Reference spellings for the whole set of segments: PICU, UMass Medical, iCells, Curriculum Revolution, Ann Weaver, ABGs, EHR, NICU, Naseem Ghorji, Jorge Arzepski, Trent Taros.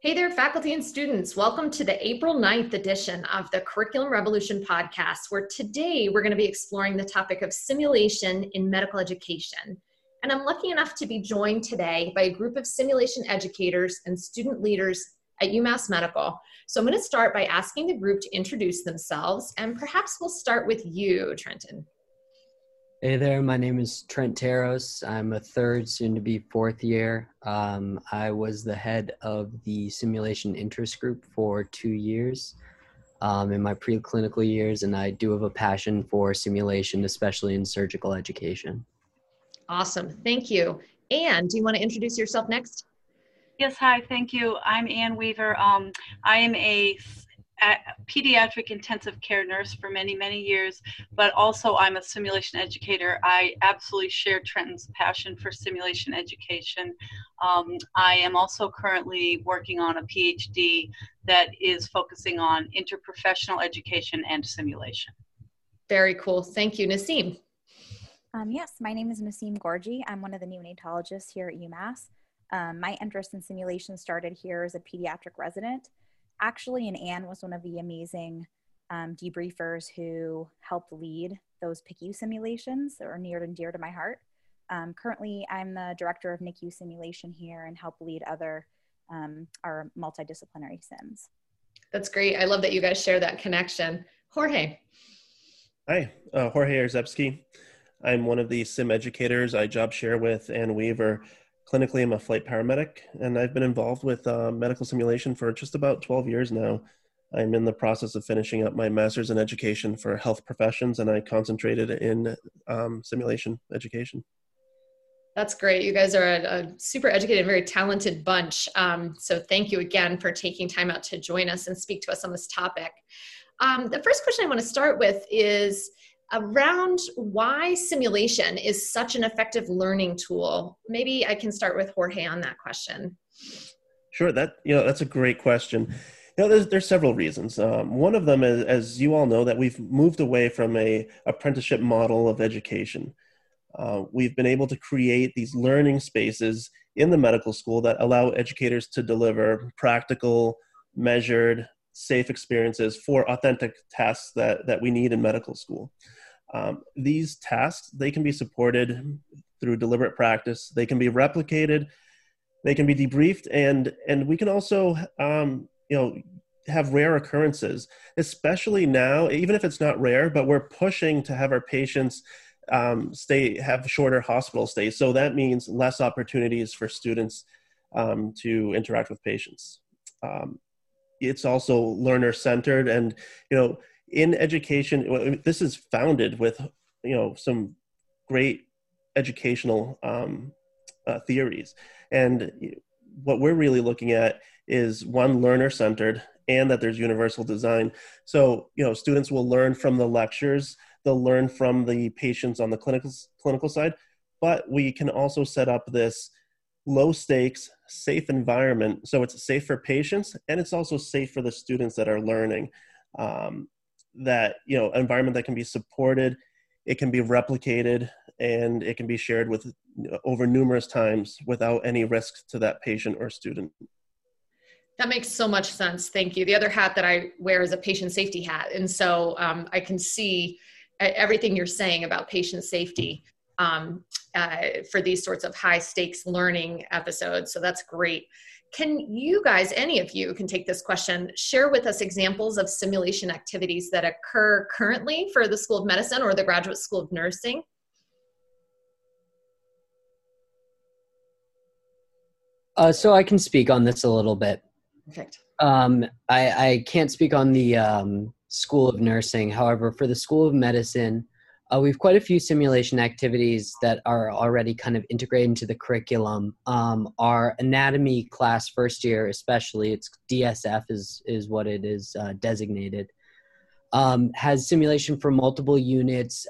Hey there, faculty and students. Welcome to the April 9th edition of the Curriculum Revolution podcast, where today we're going to be exploring the topic of simulation in medical education. And I'm lucky enough to be joined today by a group of simulation educators and student leaders at UMass Medical. So I'm going to start by asking the group to introduce themselves, and perhaps we'll start with you, Trenton. Hey there, my name is Trent Taros. I'm a third, soon to be fourth year. I was the head of the simulation interest group for 2 years in my preclinical years, and I do have a passion for simulation, especially in surgical education. Awesome, thank you. Ann, do you want to introduce yourself next? Yes, hi, thank you. I'm Ann Weaver. I am a pediatric intensive care nurse for many, many years, but also I'm a simulation educator. I absolutely share Trenton's passion for simulation education. I am also currently working on a PhD that is focusing on interprofessional education and simulation. Very cool. Thank you. Naseem. Yes, my name is Naseem Ghorji. I'm one of the neonatologists here at UMass. My interest in simulation started here as a pediatric resident. Actually, and Anne was one of the amazing debriefers who helped lead those PICU simulations that are near and dear to my heart. Currently, I'm the director of NICU simulation here and help lead other our multidisciplinary sims. That's great. I love that you guys share that connection. Jorge. Hi, Jorge Arzepski. I'm one of the sim educators. I job share with Ann Weaver. Clinically, I'm a flight paramedic, and I've been involved with medical simulation for just about 12 years now. I'm in the process of finishing up my master's in education for health professions, and I concentrated in simulation education. That's great. You guys are a super educated, very talented bunch. So thank you again for taking time out to join us and speak to us on this topic. The first question I want to start with is around why simulation is such an effective learning tool. Maybe I can start with Jorge on that question. Sure, that's a great question. You know, there's several reasons. One of them is, as you all know, that we've moved away from an apprenticeship model of education. We've been able to create these learning spaces in the medical school that allow educators to deliver practical, measured, safe experiences for authentic tasks that we need in medical school. These tasks, they can be supported through deliberate practice, they can be replicated, they can be debriefed, and we can also have rare occurrences, especially now, even if it's not rare, but we're pushing to have our patients have shorter hospital stays. So that means less opportunities for students to interact with patients. It's also learner-centered, and in education, this is founded with some great educational theories. And what we're really looking at is one, learner-centered, and that there's universal design. So students will learn from the lectures, they'll learn from the patients on the clinical side, but we can also set up this low-stakes, safe environment. So it's safe for patients, and it's also safe for the students that are learning. Environment that can be supported, it can be replicated, and it can be shared with over numerous times without any risk to that patient or student. That makes so much sense. Thank you. The other hat that I wear is a patient safety hat, and so I can see everything you're saying about patient safety for these sorts of high stakes learning episodes. So that's great. Can you guys, any of you can take this question, share with us examples of simulation activities that occur currently for the School of Medicine or the Graduate School of Nursing? So I can speak on this a little bit. Perfect. I can't speak on the School of Nursing. However, for the School of Medicine, we've quite a few simulation activities that are already kind of integrated into the curriculum. Our anatomy class first year, especially, it's DSF is what it is designated, has simulation for multiple units,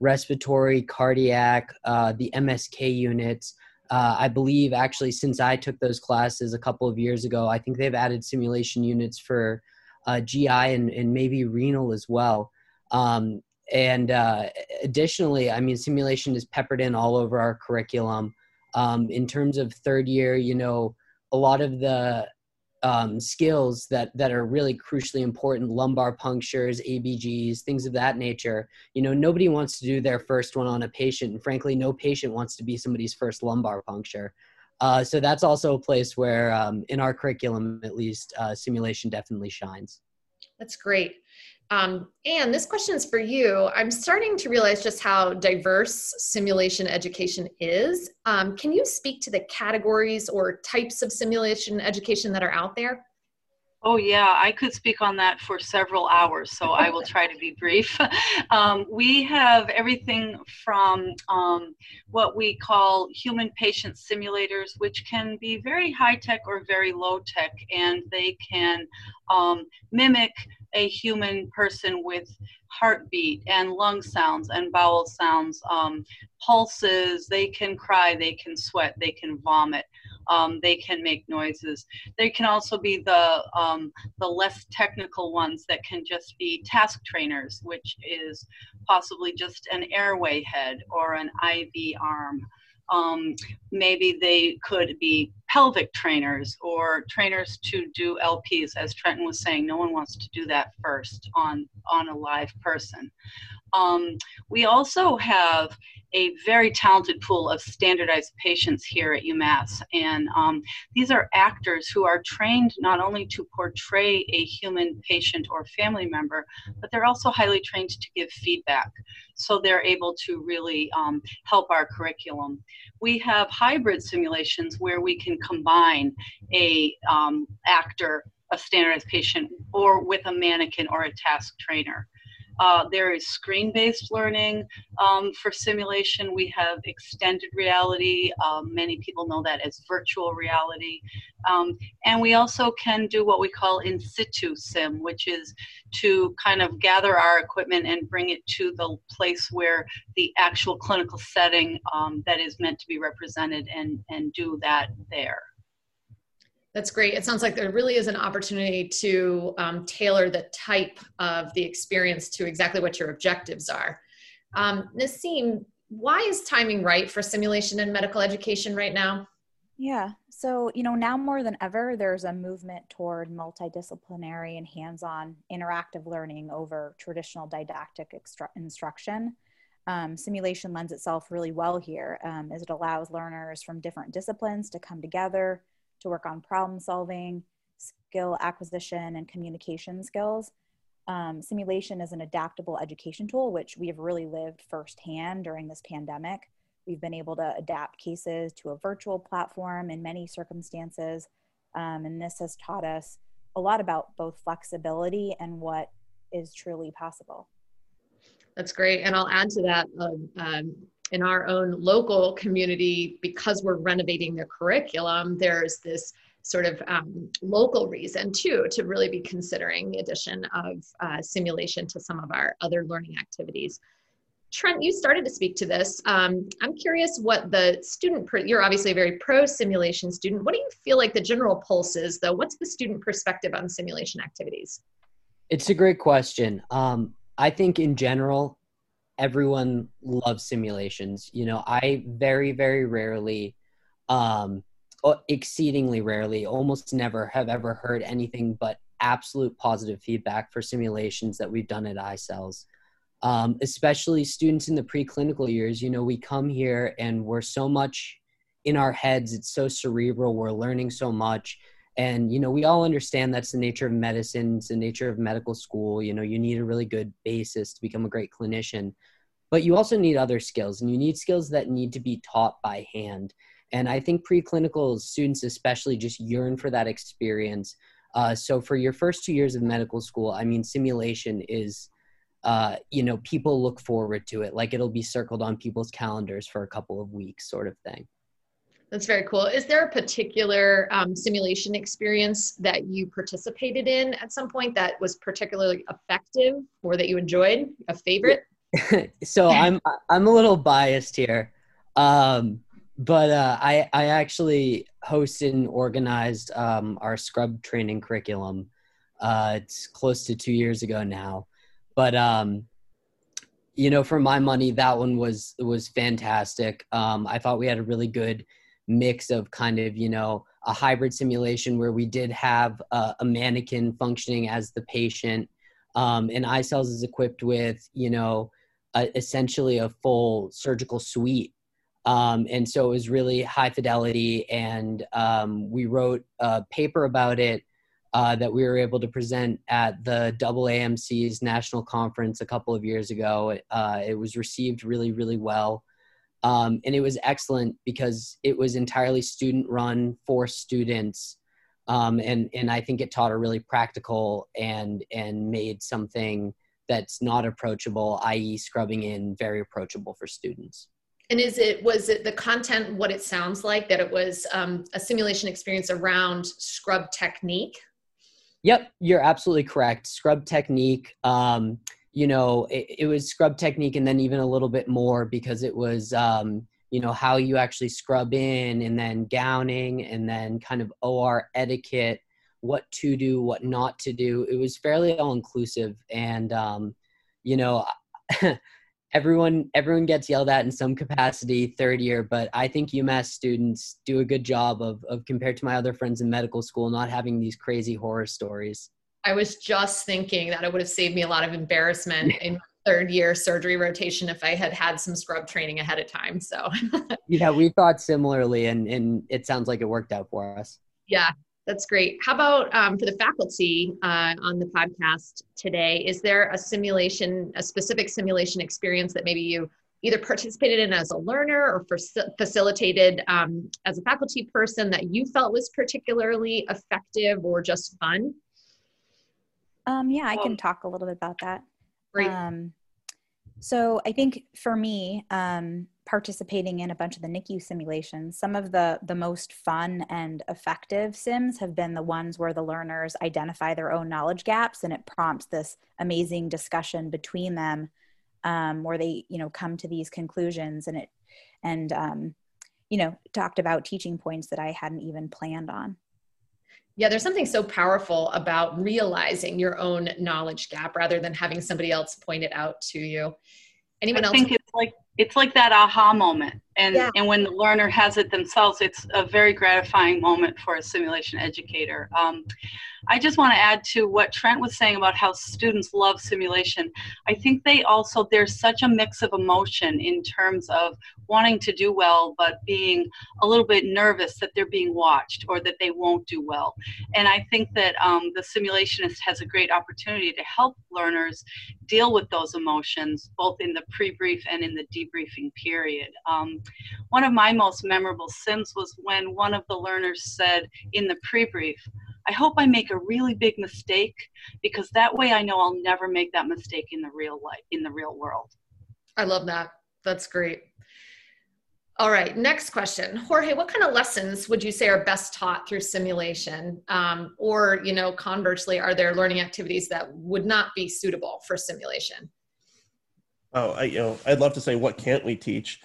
respiratory, cardiac, the MSK units. I believe actually since I took those classes a couple of years ago, I think they've added simulation units for GI and maybe renal as well. And additionally, I mean, simulation is peppered in all over our curriculum. In terms of third year, a lot of the skills that are really crucially important, lumbar punctures, ABGs, things of that nature. You know, nobody wants to do their first one on a patient, and frankly, no patient wants to be somebody's first lumbar puncture. So that's also a place where, in our curriculum at least, simulation definitely shines. That's great. Ann, this question is for you. I'm starting to realize just how diverse simulation education is. Can you speak to the categories or types of simulation education that are out there? Oh yeah, I could speak on that for several hours, so I will try to be brief. We have everything from what we call human patient simulators, which can be very high-tech or very low-tech, and they can mimic a human person with heartbeat and lung sounds and bowel sounds, pulses. They can cry, they can sweat, they can vomit. They can make noises. They can also be the less technical ones that can just be task trainers, which is possibly just an airway head or an IV arm. Maybe they could be pelvic trainers or trainers to do LPs. As Trenton was saying, no one wants to do that first on a live person. We also have a very talented pool of standardized patients here at UMass. And these are actors who are trained not only to portray a human patient or family member, but they're also highly trained to give feedback. So they're able to really help our curriculum. We have hybrid simulations where we can combine a actor, a standardized patient, or with a mannequin or a task trainer. There is screen-based learning for simulation. We have extended reality. Many people know that as virtual reality. And we also can do what we call in situ sim, which is to kind of gather our equipment and bring it to the place where the actual clinical setting that is meant to be represented and do that there. That's great. It sounds like there really is an opportunity to tailor the type of the experience to exactly what your objectives are. Naseem, why is timing right for simulation in medical education right now? Yeah, so you know, now more than ever, there's a movement toward multidisciplinary and hands-on interactive learning over traditional didactic instruction. Simulation lends itself really well here as it allows learners from different disciplines to come together to work on problem solving, skill acquisition, and communication skills. Simulation is an adaptable education tool, which we have really lived firsthand during this pandemic. We've been able to adapt cases to a virtual platform in many circumstances, and this has taught us a lot about both flexibility and what is truly possible. That's great, and I'll add to that, in our own local community, because we're renovating the curriculum, there's this sort of local reason too to really be considering the addition of simulation to some of our other learning activities. Trent, you started to speak to this. I'm curious what the student, you're obviously a very pro-simulation student. What do you feel like the general pulse is though? What's the student perspective on simulation activities? It's a great question. I think in general, everyone loves simulations. You know, I very, very rarely, exceedingly rarely, almost never have ever heard anything but absolute positive feedback for simulations that we've done at iCells. Especially students in the preclinical years, you know, we come here and we're so much in our heads, it's so cerebral, we're learning so much. And, you know, we all understand that's the nature of medicine, it's the nature of medical school. You know, you need a really good basis to become a great clinician, but you also need other skills, and you need skills that need to be taught by hand. And I think preclinical students especially just yearn for that experience. So for your first 2 years of medical school, I mean, simulation is, you know, people look forward to it. Like it'll be circled on people's calendars for a couple of weeks sort of thing. That's very cool. Is there a particular simulation experience that you participated in at some point that was particularly effective or that you enjoyed, a favorite? So I'm a little biased here, but I actually hosted and organized our scrub training curriculum. It's close to 2 years ago now, but you know, for my money, that one was fantastic. I thought we had a really good mix of kind of, you know, a hybrid simulation where we did have a mannequin functioning as the patient. And iCells is equipped with, you know, essentially a full surgical suite. And so it was really high fidelity. And we wrote a paper about it that we were able to present at the AAMC's national conference a couple of years ago. It was received really, really well. And it was excellent because it was entirely student run for students. And I think it taught a really practical and made something that's not approachable, i.e. scrubbing in, very approachable for students. And was it the content, what it sounds like, that it was a simulation experience around scrub technique? Yep, you're absolutely correct. Scrub technique, you know, it was scrub technique and then even a little bit more because it was, you know, how you actually scrub in and then gowning and then kind of OR etiquette, what to do, what not to do. It was fairly all inclusive. And, you know, everyone gets yelled at in some capacity third year, but I think UMass students do a good job of compared to my other friends in medical school, not having these crazy horror stories. I was just thinking that it would have saved me a lot of embarrassment in my third year surgery rotation if I had had some scrub training ahead of time. So yeah, we thought similarly, and it sounds like it worked out for us. Yeah, that's great. How about for the faculty on the podcast today, is there a specific simulation experience that maybe you either participated in as a learner or facilitated as a faculty person that you felt was particularly effective or just fun? Yeah, I can talk a little bit about that. Great. So I think for me, participating in a bunch of the NICU simulations, some of the most fun and effective sims have been the ones where the learners identify their own knowledge gaps, and it prompts this amazing discussion between them, where they, you know, come to these conclusions and you know, talked about teaching points that I hadn't even planned on. Yeah, there's something so powerful about realizing your own knowledge gap rather than having somebody else point it out to you. Anyone else? I think it's like that aha moment. And, yeah. And when the learner has it themselves, it's a very gratifying moment for a simulation educator. I just want to add to what Trent was saying about how students love simulation. I think there's such a mix of emotion in terms of wanting to do well, but being a little bit nervous that they're being watched or that they won't do well. And I think that the simulationist has a great opportunity to help learners deal with those emotions, both in the pre-brief and in the debriefing period. One of my most memorable sims was when one of the learners said in the pre-brief, "I hope I make a really big mistake because that way I know I'll never make that mistake in the real life, in the real world." I love that. That's great. All right, next question. Jorge, what kind of lessons would you say are best taught through simulation? Or, you know, conversely, are there learning activities that would not be suitable for simulation? Oh, I'd love to say, what can't we teach?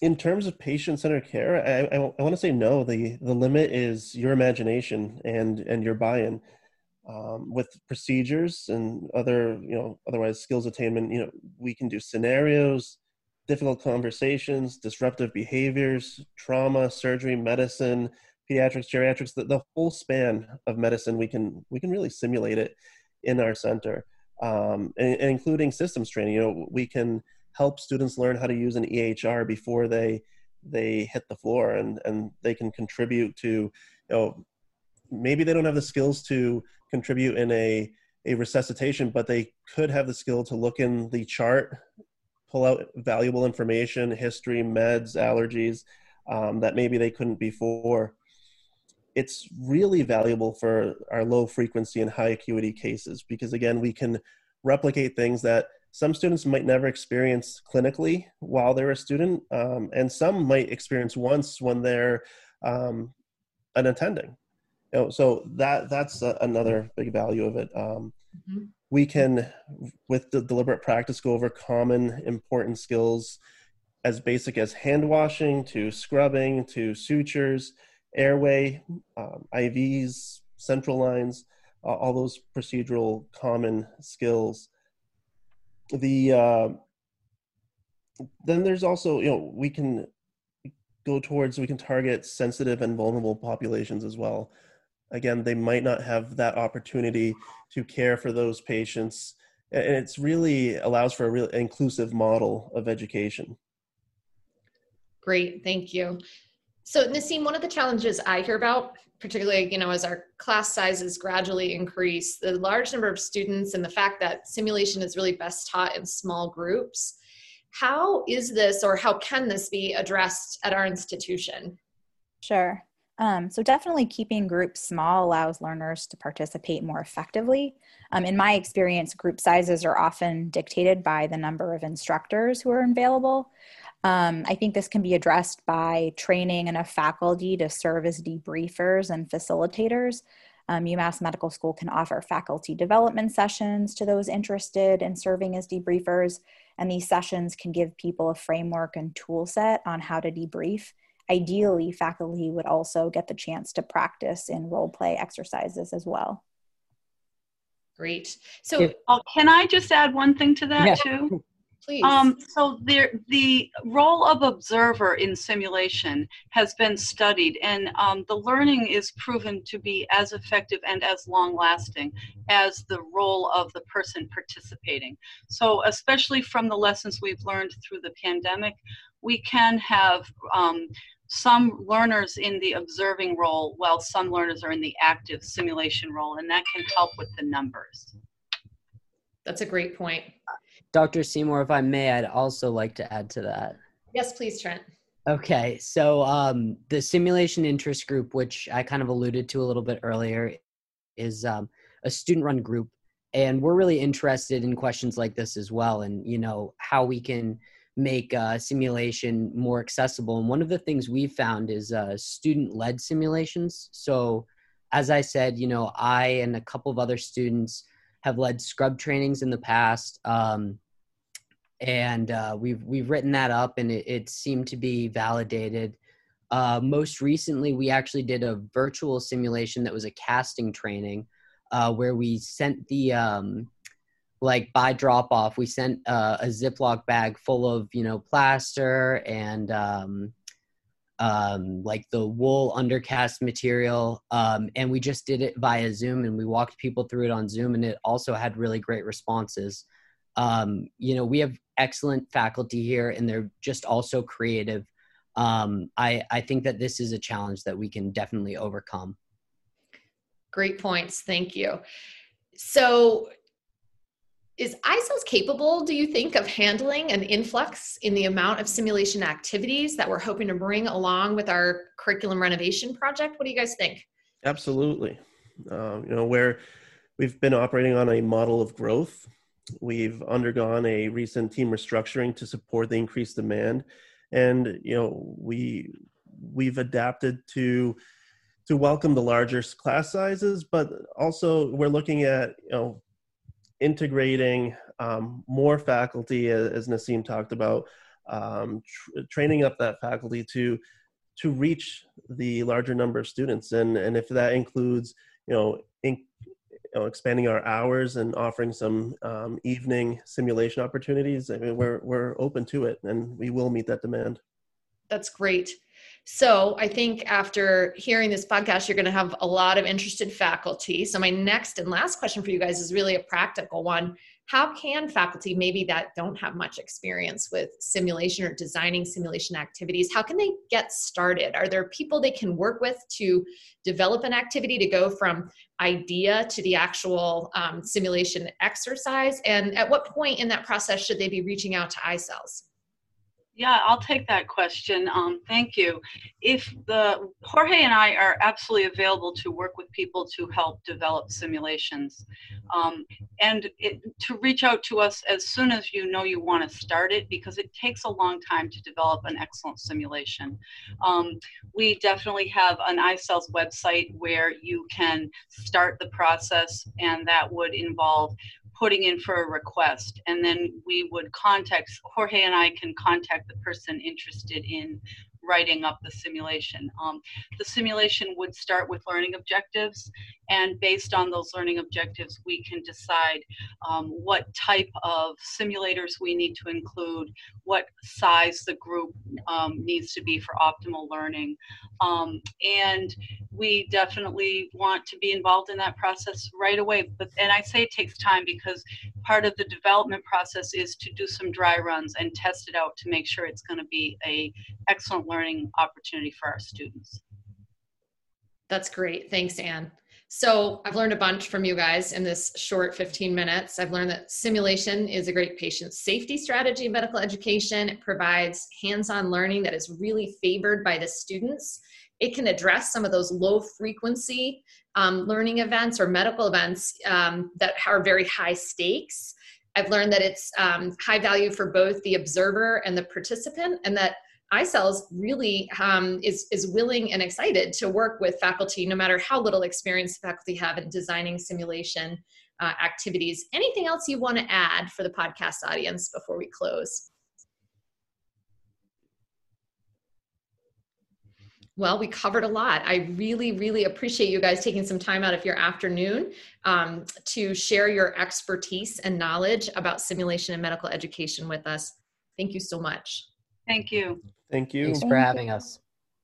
In terms of patient-centered care, I want to say no. The limit is your imagination and your buy-in. With procedures and otherwise skills attainment, you know, we can do scenarios, difficult conversations, disruptive behaviors, trauma, surgery, medicine, pediatrics, geriatrics, the whole span of medicine. We can really simulate it in our center, and including systems training. You know, we can help students learn how to use an EHR before they hit the floor, and they can contribute to, you know, maybe they don't have the skills to contribute in a resuscitation, but they could have the skill to look in the chart, pull out valuable information, history, meds, allergies, that maybe they couldn't before. It's really valuable for our low frequency and high acuity cases, because again, we can replicate things that some students might never experience clinically while they're a student, and some might experience once when they're an attending. You know, so that's another big value of it. We can, with the deliberate practice, go over common important skills as basic as hand washing to scrubbing to sutures, airway, IVs, central lines, all those procedural common skills. Then there's also, you know, we can go towards, we can target sensitive and vulnerable populations as well. Again, they might not have that opportunity to care for those patients. And it's really allows for a real inclusive model of education. Great, thank you. So Naseem, one of the challenges I hear about, particularly, as our class sizes gradually increase, the large number of students and the fact that simulation is really best taught in small groups. How is this, or how can this be addressed at our institution? Sure. So definitely keeping groups small allows learners to participate more effectively. In my experience, group sizes are often dictated by the number of instructors who are available. I think this can be addressed by training enough faculty to serve as debriefers and facilitators. UMass Medical School can offer faculty development sessions to those interested in serving as debriefers, and these sessions can give people a framework and tool set on how to debrief. Ideally, faculty would also get the chance to practice in role play exercises as well. Great. So can I just add one thing to that too? Please. So the role of observer in simulation has been studied, and the learning is proven to be as effective and as long-lasting as the role of the person participating. So especially from the lessons we've learned through the pandemic, we can have some learners in the observing role while some learners are in the active simulation role, and that can help with the numbers. That's a great point. Dr. Seymour, if I may, I'd also like to add to that. Yes, please, Trent. Okay, so the simulation interest group, which I kind of alluded to a little bit earlier, is a student-run group, and we're really interested in questions like this as well, and how we can make simulation more accessible. And one of the things we found is student-led simulations. So as I said, I and a couple of other students have led scrub trainings in the past, and we've written that up, and it seemed to be validated. Most recently, we actually did a virtual simulation that was a casting training, where we sent the by drop off, we sent a Ziploc bag full of plaster and the wool undercast material, and we just did it via Zoom, and we walked people through it on Zoom, and it also had really great responses. We have excellent faculty here, and they're just also creative. I think that this is a challenge that we can definitely overcome. Great points, thank you. So is iCells capable, do you think, of handling an influx in the amount of simulation activities that we're hoping to bring along with our curriculum renovation project? What do you guys think? Absolutely. Where we've been operating on a model of growth, we've undergone a recent team restructuring to support the increased demand, and we've adapted to welcome the larger class sizes, but also we're looking at integrating more faculty, as Naseem talked about, training up that faculty to reach the larger number of students, and if that includes expanding our hours and offering some evening simulation opportunities, I mean, we're open to it, and we will meet that demand. That's great. So I think after hearing this podcast, you're going to have a lot of interested faculty. So my next and last question for you guys is really a practical one. How can faculty, maybe that don't have much experience with simulation or designing simulation activities, how can they get started? Are there people they can work with to develop an activity to go from idea to the actual simulation exercise? And at what point in that process should they be reaching out to iCells? Yeah, I'll take that question. Thank you. Jorge and I are absolutely available to work with people to help develop simulations, and to reach out to us as soon as you want to start it, because it takes a long time to develop an excellent simulation. We definitely have an iCells website where you can start the process, and that would involve putting in for a request, and then Jorge and I can contact the person interested in writing up the simulation. The simulation would start with learning objectives, and based on those learning objectives, we can decide what type of simulators we need to include, what size the group needs to be for optimal learning. And we definitely want to be involved in that process right away. But, and I say it takes time because part of the development process is to do some dry runs and test it out to make sure it's going to be an excellent learning opportunity for our students. That's great. Thanks, Ann. So I've learned a bunch from you guys in this short 15 minutes. I've learned that simulation is a great patient safety strategy in medical education. It provides hands-on learning that is really favored by the students. It can address some of those low frequency learning events or medical events that are very high stakes. I've learned that it's high value for both the observer and the participant, and that iCells really is willing and excited to work with faculty no matter how little experience faculty have in designing simulation activities. Anything else you want to add for the podcast audience before we close? Well, we covered a lot. I really, really appreciate you guys taking some time out of your afternoon to share your expertise and knowledge about simulation and medical education with us. Thank you so much. Thank you. Thank you. Thanks for having us.